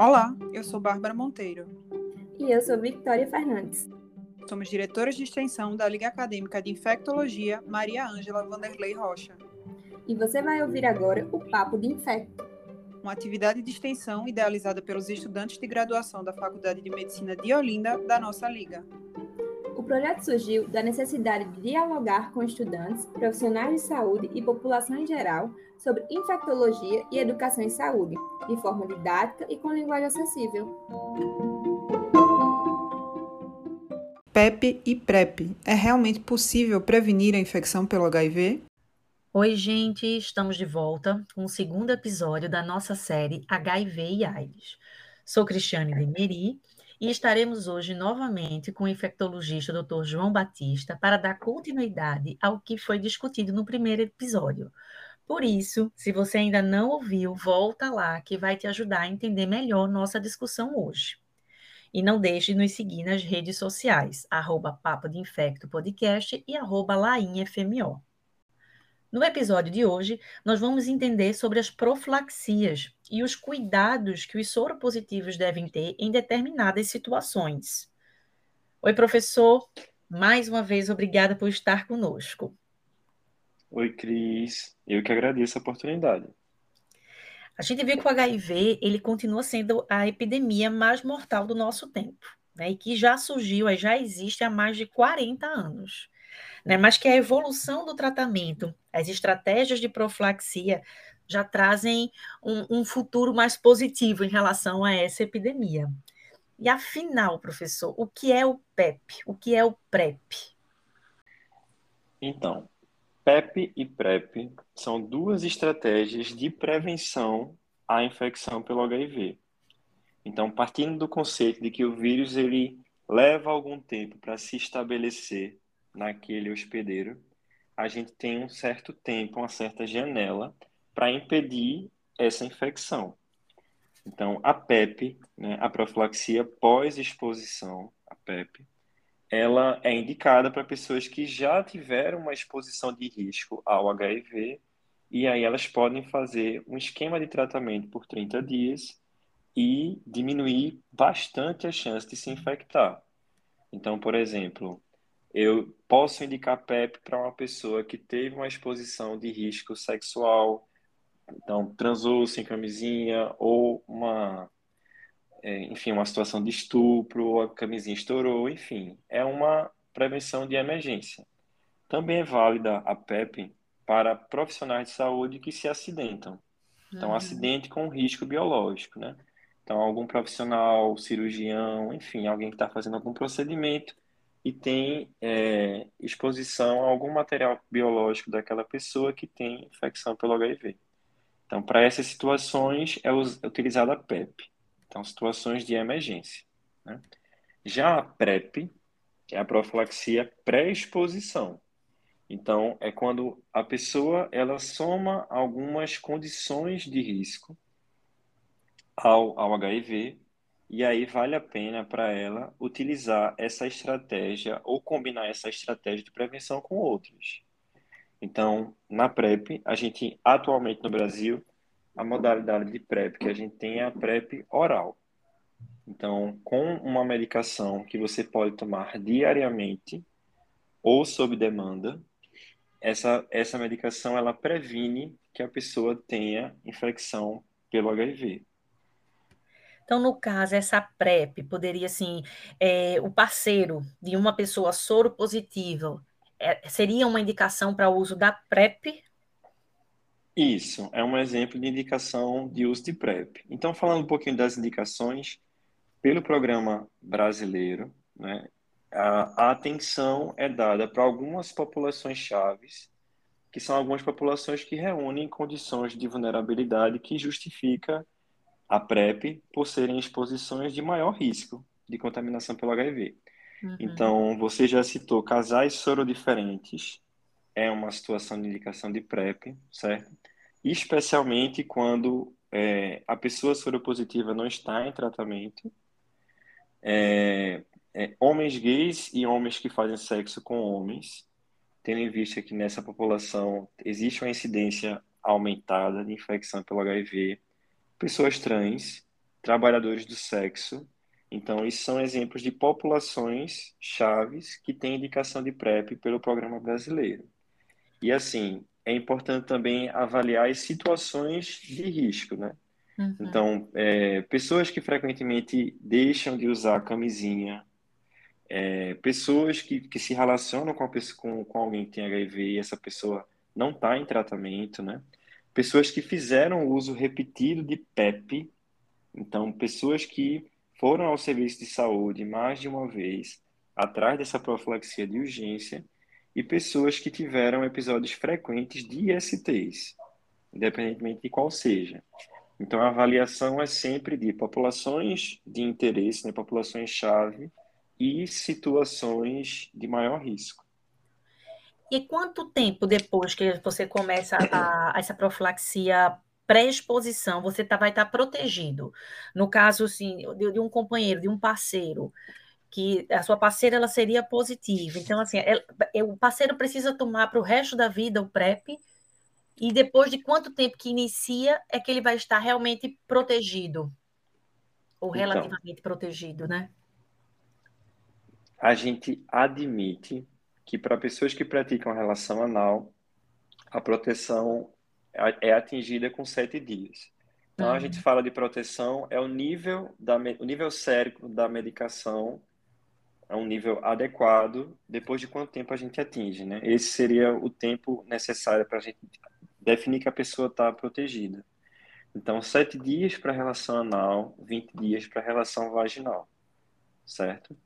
Olá, eu sou Bárbara Monteiro. E eu sou Victoria Fernandes. Somos diretoras de extensão da Liga Acadêmica de Infectologia Maria Ângela Vanderlei Rocha. E você vai ouvir agora o Papo de Infecto, uma atividade de extensão idealizada pelos estudantes de graduação da Faculdade de Medicina de Olinda da nossa Liga. O projeto surgiu da necessidade de dialogar com estudantes, profissionais de saúde e população em geral sobre infectologia e educação em saúde, de forma didática e com linguagem acessível. PEP e PrEP. É realmente possível prevenir a infecção pelo HIV? Oi, gente! Estamos de volta com o segundo episódio da nossa série HIV e AIDS. Sou Cristiane de Meri e estaremos hoje novamente com o infectologista Dr. João Batista para dar continuidade ao que foi discutido no primeiro episódio. Por isso, se você ainda não ouviu, volta lá que vai te ajudar a entender melhor nossa discussão hoje. E não deixe de nos seguir nas redes sociais, @papo de infecto podcast e @lainfmo. No episódio de hoje, nós vamos entender sobre as profilaxias e os cuidados que os soropositivos devem ter em determinadas situações. Oi, professor, mais uma vez obrigada por estar conosco. Oi, Cris. Eu que agradeço a oportunidade. A gente vê que o HIV ele continua sendo a epidemia mais mortal do nosso tempo, né? E que já surgiu, já existe há mais de 40 anos. Né? Mas que a evolução do tratamento, as estratégias de profilaxia já trazem um futuro mais positivo em relação a essa epidemia. E afinal, professor, o que é o PEP? O que é o PrEP? Então, PEP e PrEP são duas estratégias de prevenção à infecção pelo HIV. Então, partindo do conceito de que o vírus ele leva algum tempo para se estabelecer naquele hospedeiro, a gente tem um certo tempo, uma certa janela para impedir essa infecção. Então, a PEP, né, a profilaxia pós-exposição, a PEP, ela é indicada para pessoas que já tiveram uma exposição de risco ao HIV e aí elas podem fazer um esquema de tratamento por 30 dias e diminuir bastante a chance de se infectar. Então, por exemplo, eu posso indicar PEP para uma pessoa que teve uma exposição de risco sexual, então transou sem camisinha ou uma situação de estupro, ou a camisinha estourou, enfim, é uma prevenção de emergência. Também é válida a PEP para profissionais de saúde que se acidentam. Então, acidente com risco biológico, né? Então, algum profissional, cirurgião, enfim, alguém que está fazendo algum procedimento e tem exposição a algum material biológico daquela pessoa que tem infecção pelo HIV. Então, para essas situações, é utilizada a PEP. Então, situações de emergência, né? Já a PrEP é a profilaxia pré-exposição. Então, é quando a pessoa ela soma algumas condições de risco ao HIV e aí vale a pena para ela utilizar essa estratégia ou combinar essa estratégia de prevenção com outras. Então, na PrEP, a gente atualmente no Brasil, a modalidade de PrEP que a gente tem é a PrEP oral. Então, com uma medicação que você pode tomar diariamente ou sob demanda, essa medicação ela previne que a pessoa tenha infecção pelo HIV. Então, no caso, essa PrEP poderia, assim, o parceiro de uma pessoa soropositiva seria uma indicação para o uso da PrEP? Isso, é um exemplo de indicação de uso de PrEP. Então, falando um pouquinho das indicações, pelo programa brasileiro, né, a atenção é dada para algumas populações-chave, que são algumas populações que reúnem condições de vulnerabilidade que justifica a PrEP por serem exposições de maior risco de contaminação pelo HIV. Uhum. Então, você já citou casais sorodiferentes, é uma situação de indicação de PrEP, certo? Especialmente quando a pessoa soropositiva não está em tratamento. Homens gays e homens que fazem sexo com homens, tendo em vista que nessa população existe uma incidência aumentada de infecção pelo HIV. Pessoas trans, trabalhadores do sexo. Então, isso são exemplos de populações chaves que têm indicação de PrEP pelo programa brasileiro. E, assim, é importante também avaliar as situações de risco, né? Uhum. Então, pessoas que frequentemente deixam de usar camisinha, pessoas que se relacionam com alguém que tem HIV e essa pessoa não está em tratamento, né? Pessoas que fizeram uso repetido de PEP, então, pessoas que foram ao serviço de saúde mais de uma vez, atrás dessa profilaxia de urgência, e pessoas que tiveram episódios frequentes de ISTs, independentemente de qual seja. Então, a avaliação é sempre de populações de interesse, né, populações-chave, e situações de maior risco. E quanto tempo depois que você começa essa profilaxia pré-exposição, você vai estar protegido? No caso, assim, de um companheiro, de um parceiro, que a sua parceira ela seria positiva. Então, assim, o parceiro precisa tomar para o resto da vida o PrEP, e depois de quanto tempo que inicia é que ele vai estar realmente protegido? Ou relativamente protegido, né? A gente admite que para pessoas que praticam relação anal, a proteção é atingida com 7 dias. Então, a gente fala de proteção, é o nível sérico da medicação, é um nível adequado, depois de quanto tempo a gente atinge, né? Esse seria o tempo necessário para a gente definir que a pessoa está protegida. Então, 7 dias para relação anal, 20 dias para relação vaginal, certo?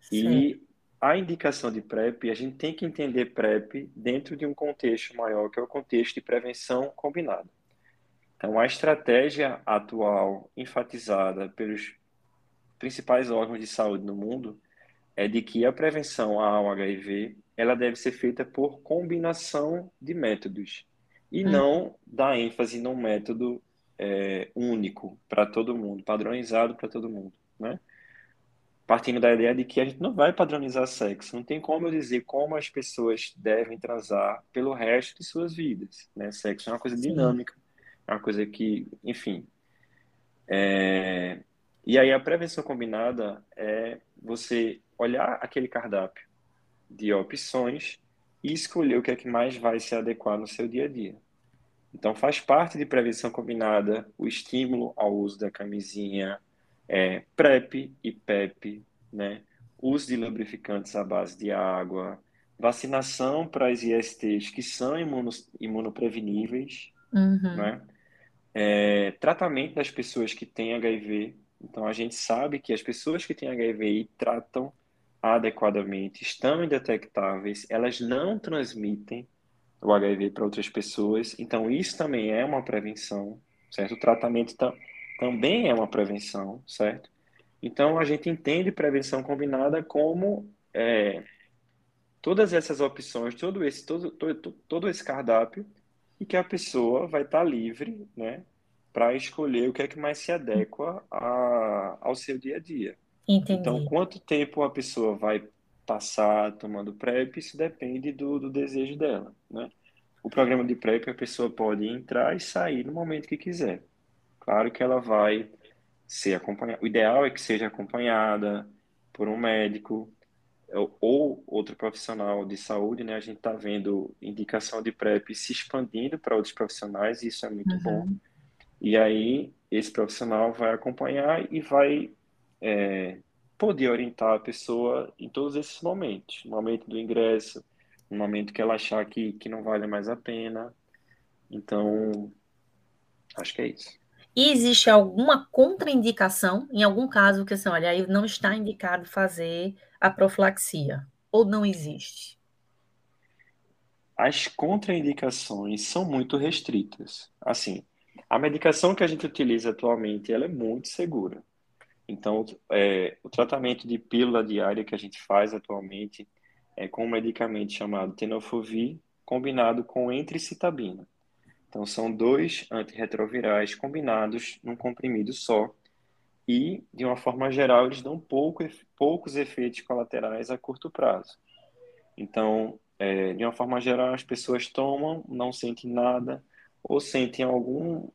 Sim. E a indicação de PrEP, a gente tem que entender PrEP dentro de um contexto maior, que é o contexto de prevenção combinada. Então, a estratégia atual, enfatizada pelos principais órgãos de saúde no mundo, é de que a prevenção ao HIV, ela deve ser feita por combinação de métodos, e não dar ênfase num método único para todo mundo, padronizado para todo mundo, né? Partindo da ideia de que a gente não vai padronizar sexo, não tem como eu dizer como as pessoas devem transar pelo resto de suas vidas, né? Sexo é uma coisa dinâmica, é uma coisa que, enfim... E aí a prevenção combinada é você olhar aquele cardápio de opções e escolher o que é que mais vai se adequar no seu dia a dia. Então, faz parte de prevenção combinada o estímulo ao uso da camisinha, PrEP e PEP, né? Uso de lubrificantes à base de água, vacinação para as ISTs que são imunopreveníveis, né? Tratamento das pessoas que têm HIV. Então, a gente sabe que as pessoas que têm HIV e tratam adequadamente, estão indetectáveis, elas não transmitem o HIV para outras pessoas. Então, isso também é uma prevenção, certo? O tratamento também é uma prevenção, certo? Então, a gente entende prevenção combinada como todas essas opções, todo esse cardápio, e que a pessoa vai estar livre, né, para escolher o que é que mais se adequa ao seu dia a dia. Entendi. Então, quanto tempo a pessoa vai passar tomando PrEP, isso depende do desejo dela, né? O programa de PrEP, a pessoa pode entrar e sair no momento que quiser. Claro que ela vai ser acompanhada. O ideal é que seja acompanhada por um médico ou outro profissional de saúde, né? A gente está vendo indicação de PrEP se expandindo para outros profissionais, e isso é muito bom. E aí, esse profissional vai acompanhar e vai poder orientar a pessoa em todos esses momentos. No momento do ingresso, no momento que ela achar que não vale mais a pena. Então, acho que é isso. E existe alguma contraindicação, em algum caso, que assim, olha, aí não está indicado fazer a profilaxia, ou não existe? As contraindicações são muito restritas. Assim, a medicação que a gente utiliza atualmente, ela é muito segura. Então, o tratamento de pílula diária que a gente faz atualmente é com um medicamento chamado tenofovir, combinado com entricitabina. Então, são 2 antirretrovirais combinados num comprimido só. E, de uma forma geral, eles dão poucos efeitos colaterais a curto prazo. Então, de uma forma geral, as pessoas tomam, não sentem nada, ou sentem algum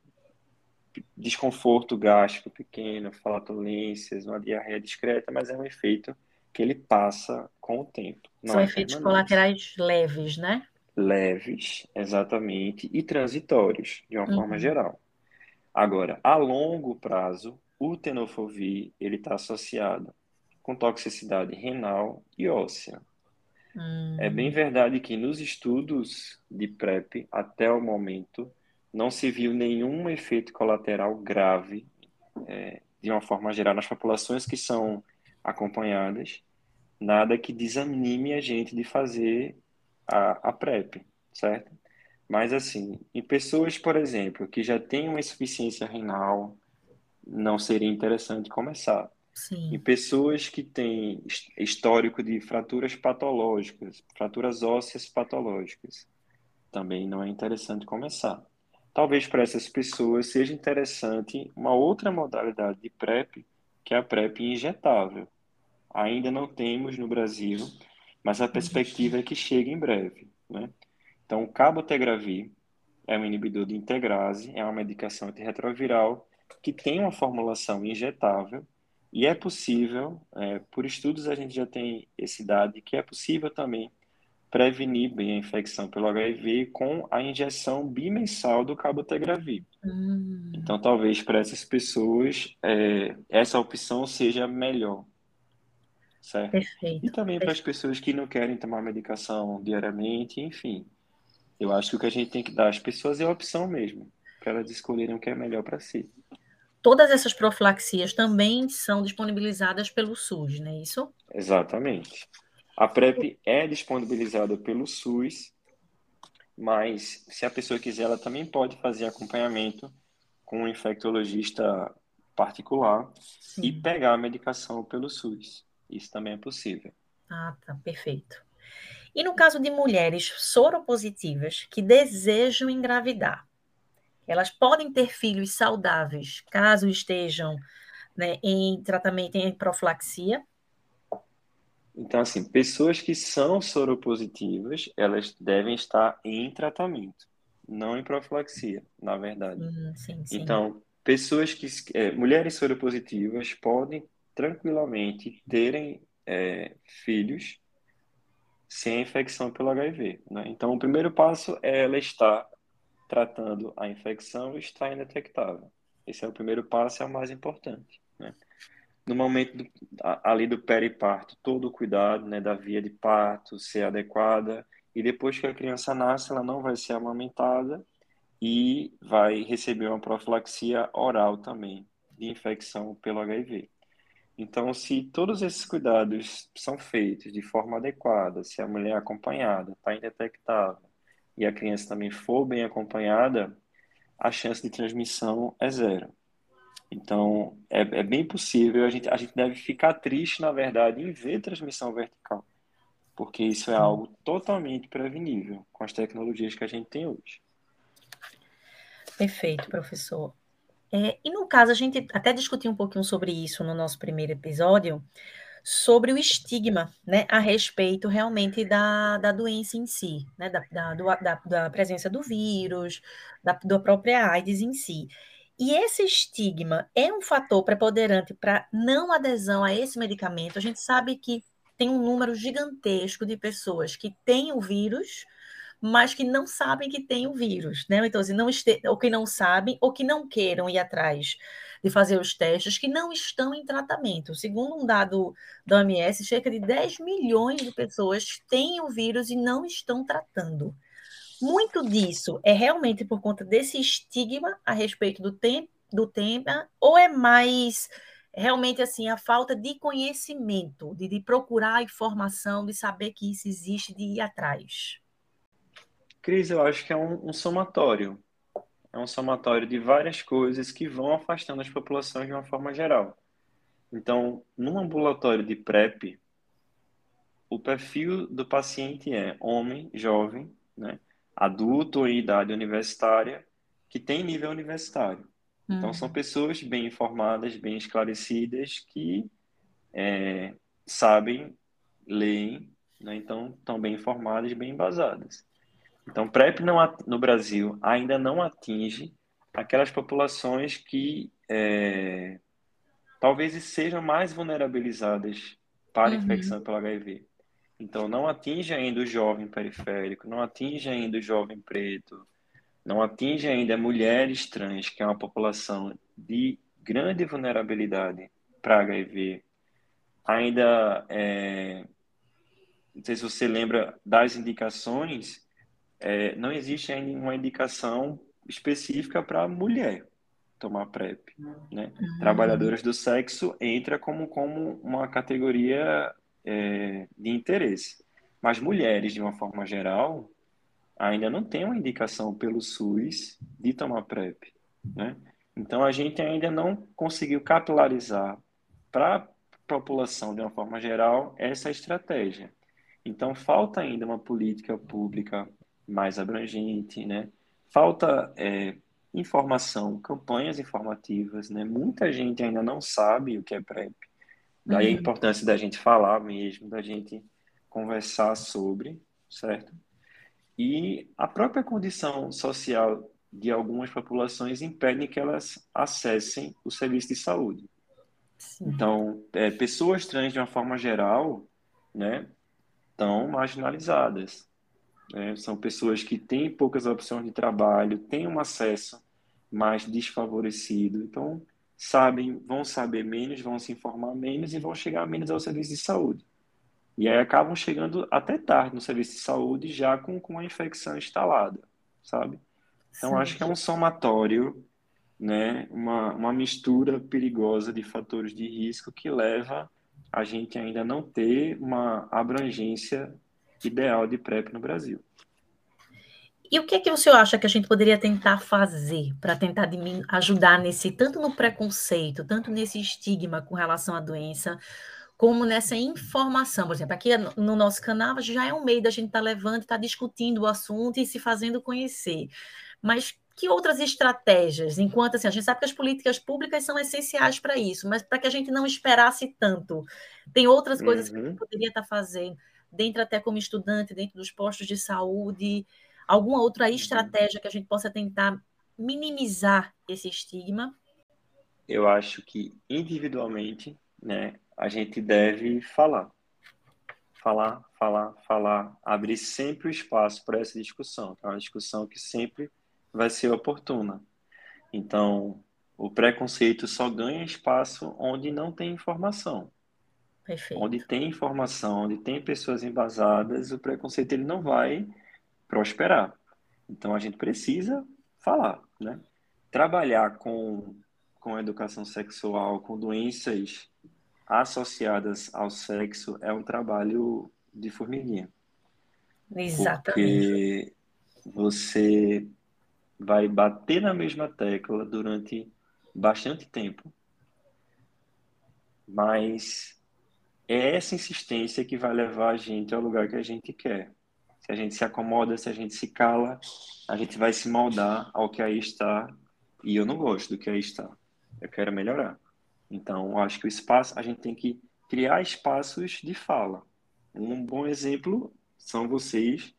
desconforto gástrico pequeno, flatulências, uma diarreia discreta, mas é um efeito que ele passa com o tempo. São efeitos colaterais leves, né? Leves, exatamente, e transitórios, de uma forma geral. Agora, a longo prazo, o tenofovir está associado com toxicidade renal e óssea. É bem verdade que nos estudos de PrEP, até o momento, não se viu nenhum efeito colateral grave, de uma forma geral, nas populações que são acompanhadas, nada que desanime a gente de fazer a PrEP, certo? Mas, assim, em pessoas, por exemplo, que já têm uma insuficiência renal, não seria interessante começar. Sim. Em pessoas que têm histórico de fraturas patológicas, fraturas ósseas patológicas, também não é interessante começar. Talvez para essas pessoas seja interessante uma outra modalidade de PrEP, que é a PrEP injetável. Ainda não temos no Brasil, mas a perspectiva é que chegue em breve, né? Então, o cabotegravir é um inibidor de integrase, é uma medicação antirretroviral que tem uma formulação injetável e é possível, por estudos a gente já tem essa idade, que é possível também prevenir bem a infecção pelo HIV com a injeção bimensal do cabotegravir. Então, talvez para essas pessoas essa opção seja melhor. Certo? Perfeito. E também para as pessoas que não querem tomar medicação diariamente, enfim. Eu acho que o que a gente tem que dar às pessoas é a opção mesmo, para elas escolherem o que é melhor para si. Todas essas profilaxias também são disponibilizadas pelo SUS, não é isso? Exatamente. A PrEP é disponibilizada pelo SUS, mas se a pessoa quiser, ela também pode fazer acompanhamento com um infectologista particular. Sim. E pegar a medicação pelo SUS. Isso também é possível. Ah, tá, perfeito. E no caso de mulheres soropositivas que desejam engravidar, elas podem ter filhos saudáveis caso estejam, né, em tratamento, em profilaxia? Então, assim, pessoas que são soropositivas, elas devem estar em tratamento, não em profilaxia, na verdade. Sim, sim. Então, pessoas que... mulheres soropositivas podem tranquilamente terem filhos sem a infecção pelo HIV, né? Então, o primeiro passo é ela estar tratando a infecção e estar indetectável. Esse é o primeiro passo, é o mais importante, né? No momento ali do periparto, todo o cuidado, né, da via de parto ser adequada, e depois que a criança nasce, ela não vai ser amamentada e vai receber uma profilaxia oral também de infecção pelo HIV. Então, se todos esses cuidados são feitos de forma adequada, se a mulher é acompanhada, está indetectável e a criança também for bem acompanhada, a chance de transmissão é zero. Então, é bem possível, a gente deve ficar triste, na verdade, em ver transmissão vertical, porque isso é algo totalmente prevenível com as tecnologias que a gente tem hoje. Perfeito, professor. E no caso, a gente até discutiu um pouquinho sobre isso no nosso primeiro episódio, sobre o estigma, né, a respeito realmente da doença em si, né, da presença do vírus, da própria AIDS em si. E esse estigma é um fator preponderante para não adesão a esse medicamento. A gente sabe que tem um número gigantesco de pessoas que têm o vírus, mas que não sabem que tem o vírus, né? Então, assim, ou que não sabem, ou que não queiram ir atrás de fazer os testes, que não estão em tratamento. Segundo um dado da OMS, cerca de 10 milhões de pessoas têm o vírus e não estão tratando. Muito disso é realmente por conta desse estigma a respeito do tema, ou é mais realmente assim a falta de conhecimento, de procurar informação, de saber que isso existe, de ir atrás? Cris, eu acho que é um somatório. É um somatório de várias coisas que vão afastando as populações de uma forma geral. Então, num ambulatório de PrEP, o perfil do paciente é homem, jovem, né, adulto ou em idade universitária, que tem nível universitário. Então, são pessoas bem informadas, bem esclarecidas, que sabem, leem, né, então estão bem informadas, bem embasadas. Então, PrEP no Brasil ainda não atinge aquelas populações que talvez sejam mais vulnerabilizadas para a infecção pelo HIV. Então, não atinge ainda o jovem periférico, não atinge ainda o jovem preto, não atinge ainda mulheres trans, que é uma população de grande vulnerabilidade para HIV. Ainda, não sei se você lembra das indicações, não existe ainda uma indicação específica para mulher tomar PrEP, né? Trabalhadoras do sexo entra como uma categoria de interesse. Mas mulheres, de uma forma geral, ainda não tem uma indicação pelo SUS de tomar PrEP, né? Então, a gente ainda não conseguiu capilarizar para a população, de uma forma geral, essa estratégia. Então, falta ainda uma política pública mais abrangente, né? Falta informação, campanhas informativas, né? Muita gente ainda não sabe o que é PrEP. Daí a importância da gente falar mesmo, da gente conversar sobre, certo? E a própria condição social de algumas populações impede que elas acessem o serviço de saúde. Sim. Então, pessoas trans, de uma forma geral, né, estão marginalizadas. São pessoas que têm poucas opções de trabalho, têm um acesso mais desfavorecido, então vão saber menos, vão se informar menos e vão chegar menos ao serviço de saúde. E aí acabam chegando até tarde no serviço de saúde já com a infecção instalada, sabe? Então, sim, acho que é um somatório, né? Uma mistura perigosa de fatores de risco que leva a gente ainda não ter uma abrangência ideal de PrEP no Brasil. E o que é que você acha que a gente poderia tentar fazer para tentar ajudar tanto no preconceito, tanto nesse estigma com relação à doença, como nessa informação? Por exemplo, aqui no nosso canal já é um meio da gente estar levando, estar discutindo o assunto e se fazendo conhecer. Mas que outras estratégias, enquanto assim, a gente sabe que as políticas públicas são essenciais para isso, mas para que a gente não esperasse tanto, tem outras coisas que a gente poderia estar fazendo, dentro até como estudante, dentro dos postos de saúde, alguma outra estratégia que a gente possa tentar minimizar esse estigma? Eu acho que individualmente, né, a gente deve falar, abrir sempre o espaço para essa discussão, é uma discussão que sempre vai ser oportuna. Então, o preconceito só ganha espaço onde não tem informação. Perfeito. Onde tem informação, onde tem pessoas embasadas, o preconceito ele não vai prosperar. Então, a gente precisa falar, né? Trabalhar com educação sexual, com doenças associadas ao sexo, é um trabalho de formiguinha. Exatamente. Porque você vai bater na mesma tecla durante bastante tempo, mas é essa insistência que vai levar a gente ao lugar que a gente quer. Se a gente se acomoda, se a gente se cala, a gente vai se moldar ao que aí está. E eu não gosto do que aí está. Eu quero melhorar. Então, acho que o espaço, a gente tem que criar espaços de fala. Um bom exemplo são vocês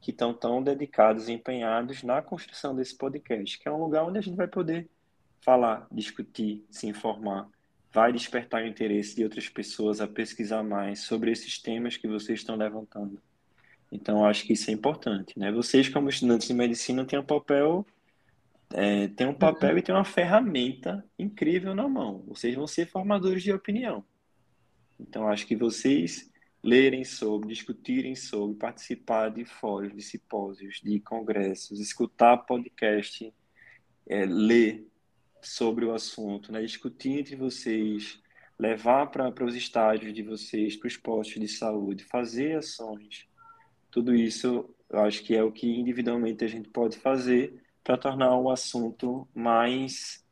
que estão tão dedicados e empenhados na construção desse podcast, que é um lugar onde a gente vai poder falar, discutir, se informar. Vai despertar o interesse de outras pessoas a pesquisar mais sobre esses temas que vocês estão levantando. Então, acho que isso é importante, né? Vocês, como estudantes de medicina, têm um papel e têm uma ferramenta incrível na mão. Vocês vão ser formadores de opinião. Então, acho que vocês lerem sobre, discutirem sobre, participar de fóruns, de simpósios, de congressos, escutar podcast, ler sobre o assunto, né? Discutir entre vocês, levar para os estágios de vocês, para os postos de saúde, fazer ações. Tudo isso, eu acho que é o que individualmente a gente pode fazer para tornar o assunto mais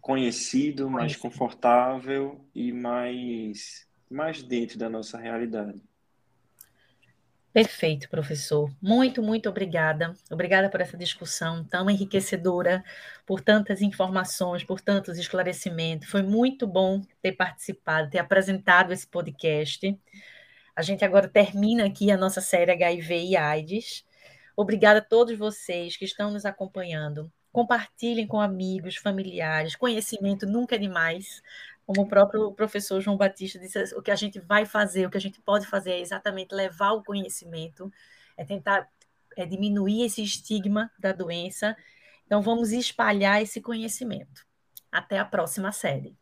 conhecido, mais confortável e mais dentro da nossa realidade. Perfeito, professor. Muito, muito obrigada. Obrigada por essa discussão tão enriquecedora, por tantas informações, por tantos esclarecimentos. Foi muito bom ter participado, ter apresentado esse podcast. A gente agora termina aqui a nossa série HIV e AIDS. Obrigada a todos vocês que estão nos acompanhando. compartilhem com amigos, familiares, conhecimento nunca é demais. Como o próprio professor João Batista disse, o que a gente vai fazer, o que a gente pode fazer é exatamente levar o conhecimento, é tentar diminuir esse estigma da doença. Então, vamos espalhar esse conhecimento. Até a próxima série.